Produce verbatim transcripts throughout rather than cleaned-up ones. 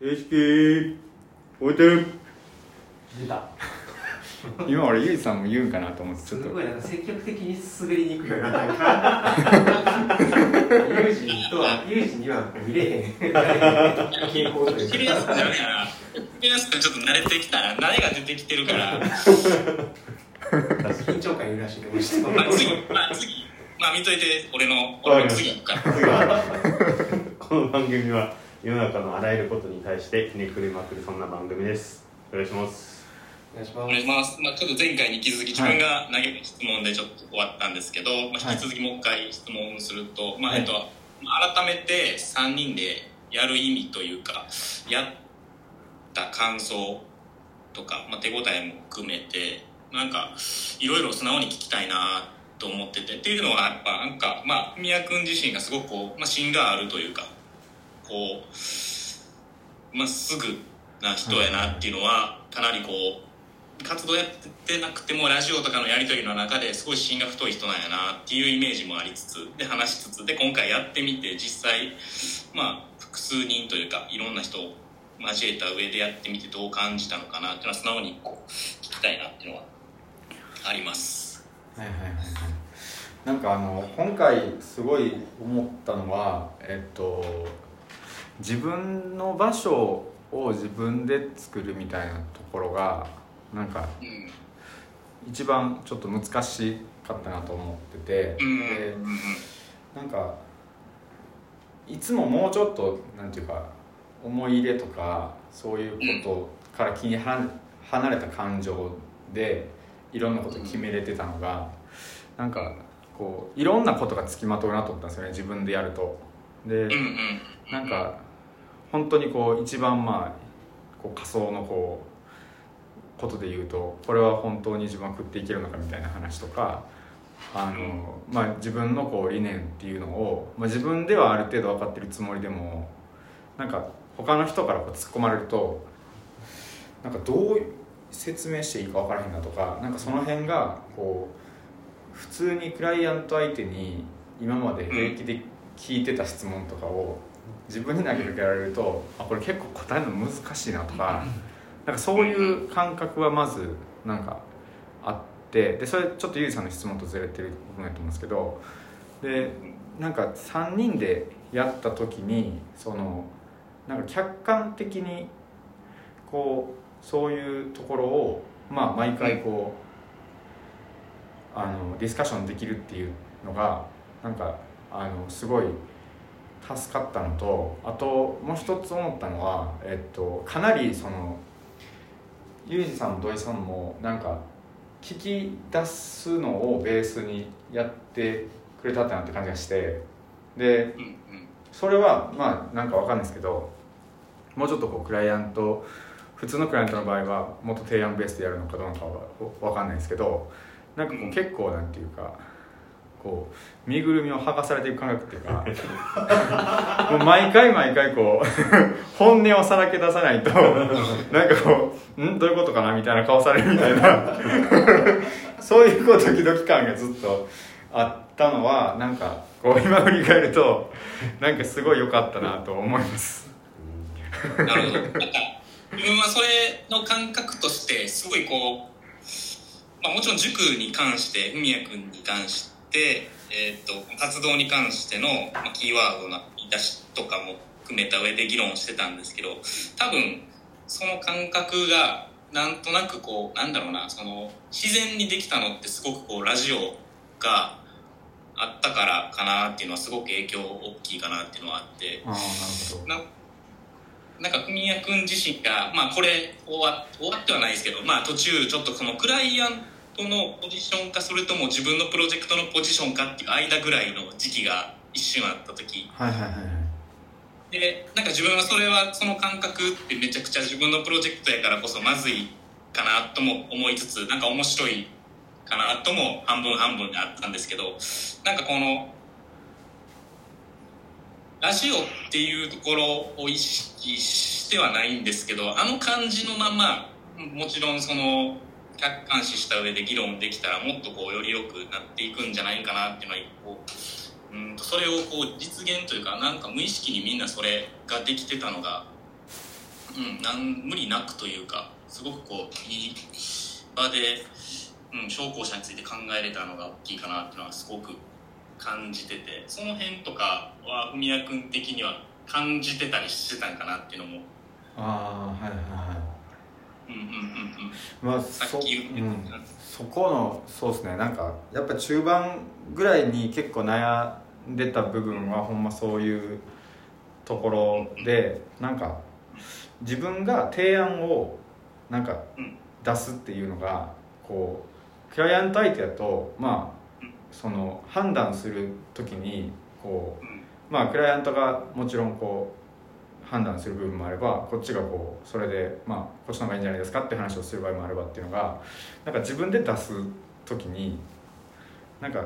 景色置いてる出た今俺ゆいさんも言うんかなと思ってちょっとすごいなんか積極的に滑りに行くよなユージとはユージには見れへん傾向というかやすくなるからやすくちょっと慣れてきたら慣れが出てきてるから緊張感いるらしいでもしまあ次まあ次まあ見といて俺の俺の次行くからこの番組は世の中のあらゆることに対してひねくれまくるそんな番組ですお願いしますお願いします。お願いします。まあ、ちょっと前回に引き続き自分が投げた質問でちょっと終わったんですけど、はいまあ、引き続きもう一回質問すると、はいまあえっと、改めてさんにんでやる意味というかやった感想とか、まあ、手応えも含めてなんかいろいろ素直に聞きたいなと思っててっていうのはやっぱなんかまあ宮君自身がすごくこう、まあ、芯があるというかこうまっすぐな人やなっていうのはかなりこう活動やってなくてもラジオとかのやり取りの中ですごい芯が太い人なんやなっていうイメージもありつつで話しつつで今回やってみて実際まあ複数人というかいろんな人を交えた上でやってみてどう感じたのかなっていうのは素直にこう聞きたいなっていうのはあります。はいはいはいはい。なんかあの今回すごい思ったのはえっと自分の場所を自分で作るみたいなところがなんか一番ちょっと難しかったなと思っててでなんかいつももうちょっとなんていうか思い入れとかそういうことから気に離れた感情でいろんなこと決めれてたのがなんかこういろんなことがつきまとうなと思ったんですよね自分でやるとでなんか本当にこう一番まあこう仮想のこうことで言うとこれは本当に自分は食っていけるのかみたいな話とかあの、まあ、自分のこう理念っていうのを、まあ、自分ではある程度分かってるつもりでもなんか他の人からこう突っ込まれるとなんかどう説明していいか分からへんなとかなんかその辺がこう普通にクライアント相手に今まで平気で聞いてた質問とかを自分に投げかけられるとあこれ結構答えるの難しいなとかなんかそういう感覚はまずなんかあってでそれちょっとゆいさんの質問とずれてる部分だと思うんですけどでなんかさんにんでやった時にそのなんか客観的にこうそういうところをまあ毎回こうあのディスカッションできるっていうのがなんかあのすごい助かったのとあともう一つ思ったのはえっとかなりそのユージさんも土井さんもなんか聞き出すのをベースにやってくれたってなって感じがしてでそれはまあなんかわかんないですけどもうちょっとこうクライアント普通のクライアントの場合はもっと提案ベースでやるのかどうかはわかんないですけどなんかこう結構なんていうかこう身ぐるみを剥がされていく感覚っていうかもう毎回毎回こう本音をさらけ出さないとなんかこうんどういうことかなみたいな顔されるみたいなそういうこうドキドキ感がずっとあったのはなんかこう今振り返るとなんかすごい良かったなと思いますなるほどなんか自分はそれの感覚としてすごいこう、まあ、もちろん塾に関して文也君に関してでえー、と活動に関しての、まあ、キーワードの言い出しとかも含めた上で議論してたんですけど多分その感覚がなんとなくこうなんだろうなその自然にできたのってすごくこうラジオがあったからかなっていうのはすごく影響大きいかなっていうのはあってあーなるほどなんか文也君自身が、まあ、これ終わ、終わってはないですけど、まあ、途中ちょっとそのクライアント人のポジションかそれとも自分のプロジェクトのポジションかっていう間ぐらいの時期が一瞬あった時、はいはいはい、でなんか自分はそれはその感覚ってめちゃくちゃ自分のプロジェクトやからこそまずいかなとも思いつつなんか面白いかなとも半分半分であったんですけどなんかこのラジオっていうところを意識してはないんですけどあの感じのままもちろんその客観視した上で議論できたらもっとこうより良くなっていくんじゃないかなっていうのは一方うんとそれをこう実現というかなんか無意識にみんなそれができてたのがうん、なん無理なくというか、すごくこういい場で、うん、商工者について考えれたのが大きいかなっていうのはすごく感じてて、その辺とかは文也君的には感じてたりしてたんかなっていうのも。ああ、はいはいはい。うんうんうんうん。まあさっき言ってた、うん、そこのそうですね。なんかやっぱ中盤ぐらいに結構悩んでた部分は、うん、ほんまそういうところで、うん、なんか自分が提案をなんか出すっていうのがこうクライアント相手だとまあ。その判断するときにこう、まあ、クライアントがもちろんこう判断する部分もあれば、こっちがこうそれで、まあ、こっちの方がいいんじゃないですかって話をする場合もあればっていうのが、なんか自分で出すときになんか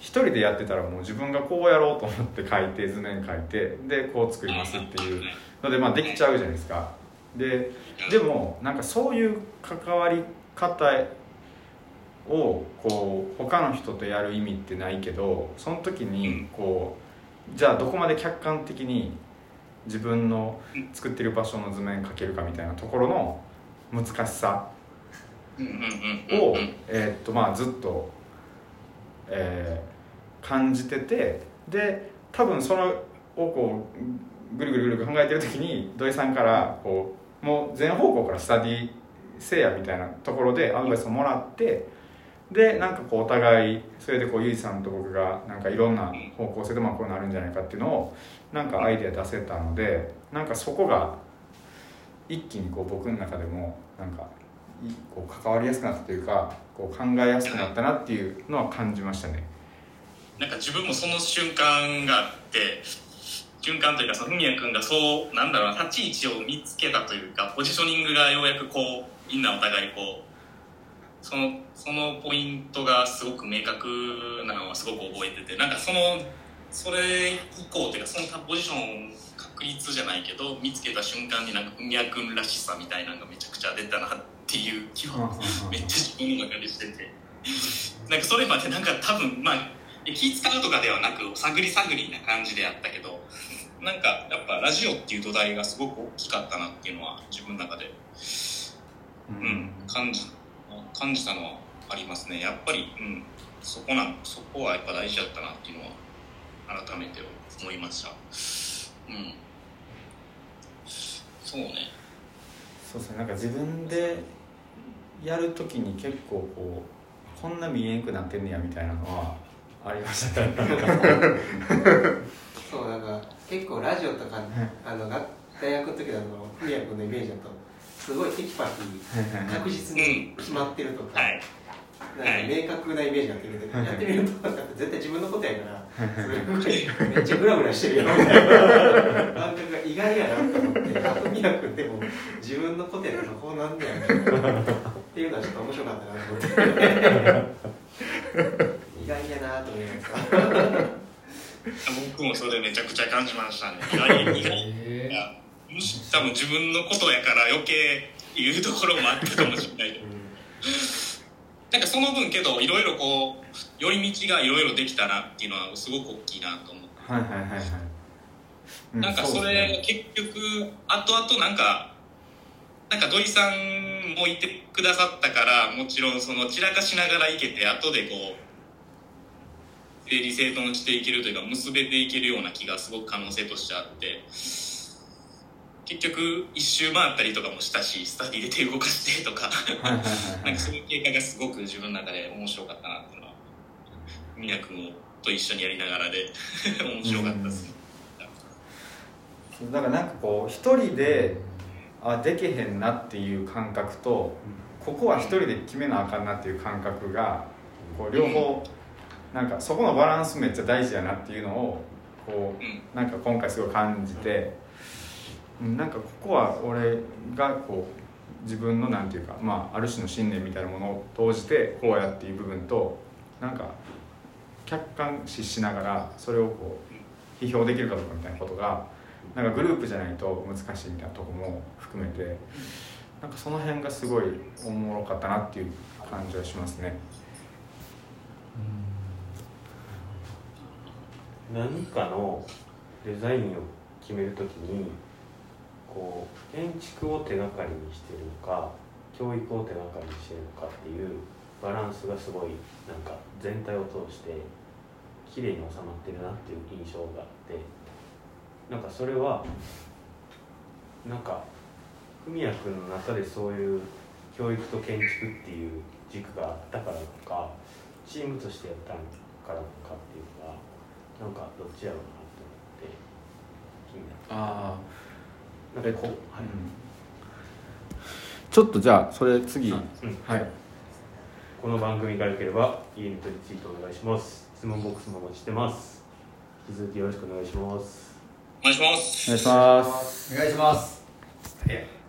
一人でやってたらもう自分がこうやろうと思って書いて図面書いてでこう作りますっていうので、まあ、できちゃうじゃないですか。で、でもなんかそういう関わり方をこう他の人とやる意味ってないけど、その時にこうじゃあどこまで客観的に自分の作ってる場所の図面描けるかみたいなところの難しさを、えーっとまあずっと、えー、感じてて、で多分それをこうぐるぐるぐる考えてる時に土井さんからこうもう全方向からスタディせいやみたいなところでアドバイスをもらって。でなんかこうお互いそれでこうユージさんと僕がなんかいろんな方向性でまあこうなるんじゃないかっていうのをなんかアイデア出せたので、なんかそこが一気にこう僕の中でもなんかこう関わりやすくなったというか、こう考えやすくなったなっていうのは感じましたね。なんか自分もその瞬間があって瞬間というか、その文也君がそうなんだろうな立ち位置を見つけたというか、ポジショニングがようやくこうみんなお互いこうその、そのポイントがすごく明確なのはすごく覚えてて、なんかそのそれ以降というかそのポジション確立じゃないけど見つけた瞬間になんか文也君らしさみたいなのがめちゃくちゃ出たなっていう気はめっちゃ自分の中でしてて、なんかそれまでなんか多分まあ気使うとかではなく探り探りな感じであったけど、なんかやっぱラジオっていう土台がすごく大きかったなっていうのは自分の中で、うん、感じ感じたのはありますね。やっぱり、うん、そこなん、そこはやっぱ大事だったなっていうのは改めて思いました。うん。そうね。そうですね。なんか自分でやるときに結構こうこんな見えんくなってんねやみたいなのはありましたね。そうなんか結構ラジオとかあの大学の時の文也君のイメージだと。すごいテキパキ確実に決まってるとか、なんか明確なイメージがあってるけど、やってみると絶対自分のことやからすごいめっちゃグラグラしてるよみたいな感覚が意外やなと思って、文也君でも自分のことやからこうなんだよっていうのはちょっと面白かったなと思って意外やなと思います僕もそれめちゃくちゃ感じましたね。意外、意外むし多分自分のことやから余計言うところもあったかもしれないけど、なんかその分けどいろいろこう寄り道がいろいろできたなっていうのはすごく大きいなと思って、はいはいはいはい、うん、なんかそれ結局後々なんかなんか土井さんもいてくださったから、もちろんその散らかしながらいけて後でこう整理整頓していけるというか結べていけるような気がすごく可能性としてあって、結局一周回ったりとかもしたし、スタディで手動かしてとかなんかそういう経過がすごく自分の中で面白かったなっていうのは文也君と一緒にやりながらで面白かったですね。だからなんかこう一人であできへんなっていう感覚と、ここは一人で決めなあかんなっていう感覚がこう両方、うん、なんかそこのバランスめっちゃ大事やなっていうのをこう、うん、なんか今回すごい感じて、なんかここは俺がこう自分のなんていうか、まあ、ある種の信念みたいなものを投じてこうやっていう部分と、なんか客観視しながらそれをこう批評できるかどうかみたいなことがなんかグループじゃないと難しいみたいなところも含めて、なんかその辺がすごいおもろかったなっていう感じはしますね。何かのデザインを決めるときにこう建築を手がかりにしてるのか教育を手がかりにしてるのかっていうバランスがすごいなんか全体を通して綺麗に収まってるなっていう印象があってなんかそれはなんか文也君の中でそういう教育と建築っていう軸があったからとかチームとしてやったからとかっていうのはなんかどっちやろうなと思って気になってああなんかこう、はい、ちょっとじゃあそれ次、うんはい、この番組が良ければいいねとリツイートお願いします質問ボックスもお待ちしてます引き続きよろしくお願いしますお願いしますお願いしますお願いします。